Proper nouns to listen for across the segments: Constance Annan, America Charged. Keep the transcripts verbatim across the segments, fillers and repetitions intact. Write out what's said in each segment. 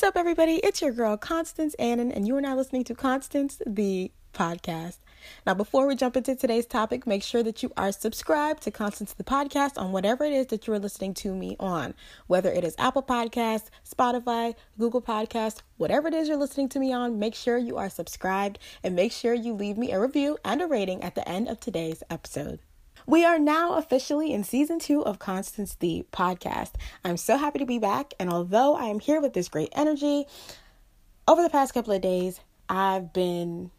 What's up, everybody? It's your girl, Constance Annan, and you are now listening to Constance, the podcast. Now, before we jump into today's topic, make sure that you are subscribed to Constance, the podcast on whatever it is that you are listening to me on, whether it is Apple Podcasts, Spotify, Google Podcasts, whatever it is you're listening to me on, make sure you are subscribed and make sure you leave me a review and a rating at the end of today's episode. We are now officially in season two of Constance the podcast. I'm so happy to be back. And although I am here with this great energy, over the past couple of days, I've been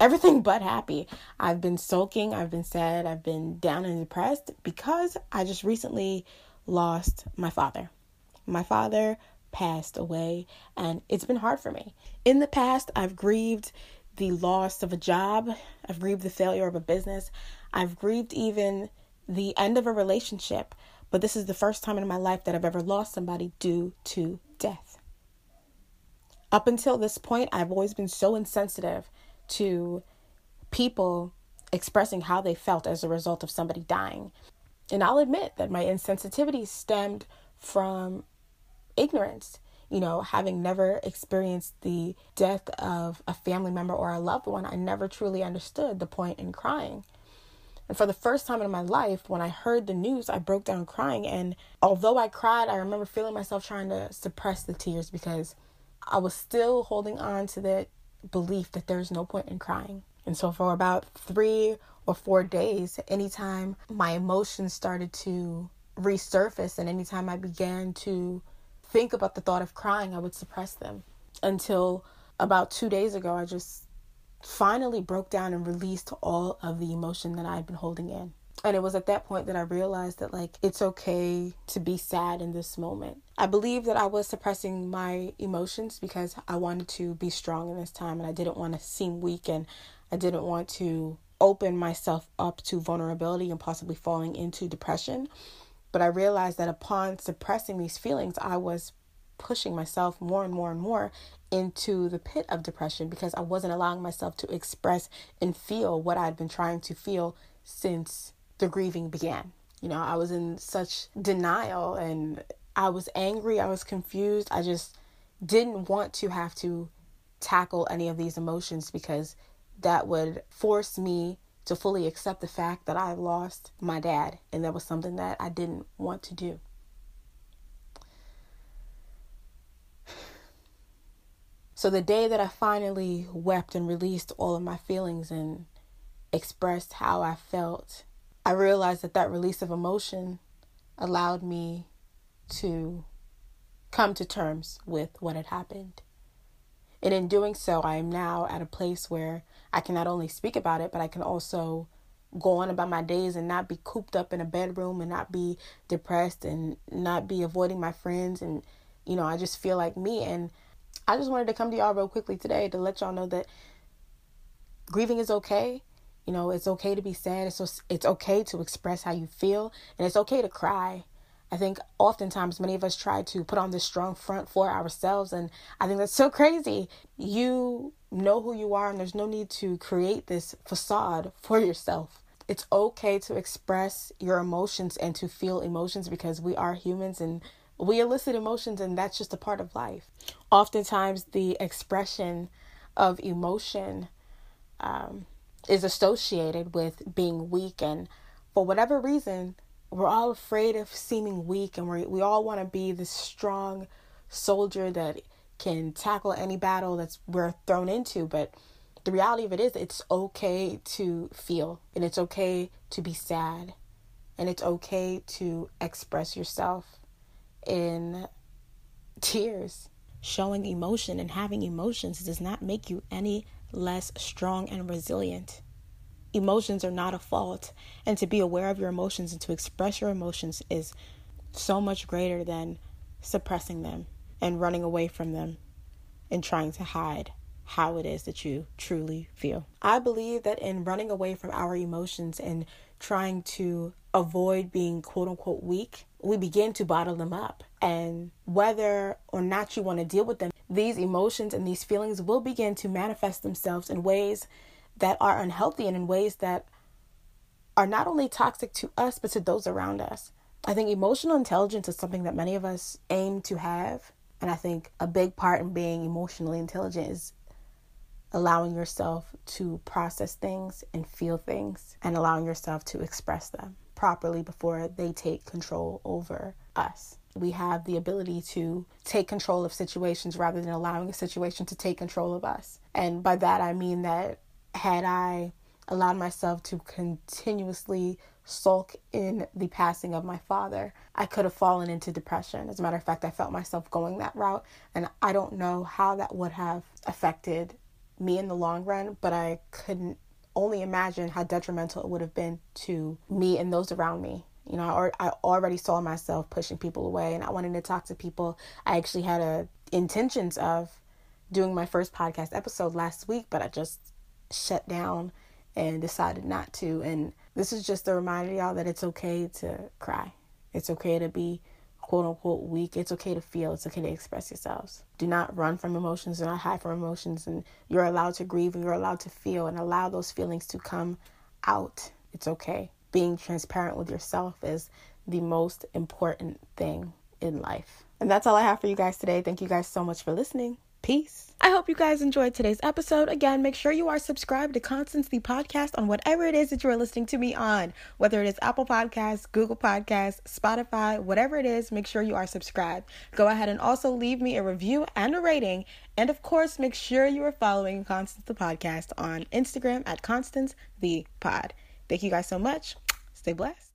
everything but happy. I've been sulking. I've been sad. I've been down and depressed because I just recently lost my father. My father passed away, and it's been hard for me. In the past, I've grieved the loss of a job. I've grieved the failure of a business. I've grieved even the end of a relationship, but this is the first time in my life that I've ever lost somebody due to death. Up until this point, I've always been so insensitive to people expressing how they felt as a result of somebody dying. And I'll admit that my insensitivity stemmed from ignorance, you know, having never experienced the death of a family member or a loved one. I never truly understood the point in crying. And for the first time in my life, when I heard the news, I broke down crying. And although I cried, I remember feeling myself trying to suppress the tears because I was still holding on to that belief that there's no point in crying. And so for about three or four days, anytime my emotions started to resurface and anytime I began to think about the thought of crying, I would suppress them. Until about two days ago, I just finally broke down and released all of the emotion that I had been holding in. And it was at that point that I realized that, like, it's okay to be sad in this moment. I believe that I was suppressing my emotions because I wanted to be strong in this time, and I didn't want to seem weak, and I didn't want to open myself up to vulnerability and possibly falling into depression. But I realized that upon suppressing these feelings, I was pushing myself more and more and more into the pit of depression because I wasn't allowing myself to express and feel what I'd been trying to feel since the grieving began. You know, I was in such denial and I was angry. I was confused. I just didn't want to have to tackle any of these emotions because that would force me to fully accept the fact that I lost my dad. And that was something that I didn't want to do. So the day that I finally wept and released all of my feelings and expressed how I felt, I realized that that release of emotion allowed me to come to terms with what had happened. And in doing so, I am now at a place where I can not only speak about it, but I can also go on about my days and not be cooped up in a bedroom and not be depressed and not be avoiding my friends. And, you know, I just feel like me. And I just wanted to come to y'all real quickly today to let y'all know that grieving is okay. You know, it's okay to be sad. It's it's okay to express how you feel. And it's okay to cry. I think oftentimes many of us try to put on this strong front for ourselves. And I think that's so crazy. You know who you are, and there's no need to create this facade for yourself. It's okay to express your emotions and to feel emotions because we are humans and we elicit emotions, and that's just a part of life. Oftentimes, the expression of emotion um, is associated with being weak. And for whatever reason, we're all afraid of seeming weak. And we we all want to be this strong soldier that can tackle any battle that's we're thrown into. But the reality of it is it's okay to feel, and it's okay to be sad, and it's okay to express yourself in tears. Showing emotion and having emotions does not make you any less strong and resilient. Emotions are not a fault, and to be aware of your emotions and to express your emotions is so much greater than suppressing them and running away from them and trying to hide how it is that you truly feel. I believe that in running away from our emotions and trying to avoid being quote unquote weak, we begin to bottle them up. And whether or not you want to deal with them, these emotions and these feelings will begin to manifest themselves in ways that are unhealthy and in ways that are not only toxic to us, but to those around us. I think emotional intelligence is something that many of us aim to have. And I think a big part in being emotionally intelligent is allowing yourself to process things and feel things and allowing yourself to express them properly before they take control over us. We have the ability to take control of situations rather than allowing a situation to take control of us. And by that, I mean that had I allowed myself to continuously sulk in the passing of my father, I could have fallen into depression. As a matter of fact, I felt myself going that route, and I don't know how that would have affected me in the long run, but I couldn't only imagine how detrimental it would have been to me and those around me. You know, I, or, I already saw myself pushing people away, and I wanted to talk to people. I actually had a, intentions of doing my first podcast episode last week, but I just shut down and decided not to. And this is just a reminder, y'all, that it's okay to cry. It's okay to be quote unquote weak. It's okay to feel. It's okay to express yourselves. Do not run from emotions. Do not hide from emotions. And you're allowed to grieve and you're allowed to feel, and allow those feelings to come out. It's okay. Being transparent with yourself is the most important thing in life. And that's all I have for you guys today. Thank you guys so much for listening. Peace. I hope you guys enjoyed today's episode. Again, make sure you are subscribed to Constance the Podcast on whatever it is that you are listening to me on. Whether it is Apple Podcasts, Google Podcasts, Spotify, whatever it is, make sure you are subscribed. Go ahead and also leave me a review and a rating. And of course, make sure you are following Constance the Podcast on Instagram at Constance the Pod. Thank you guys so much. Stay blessed.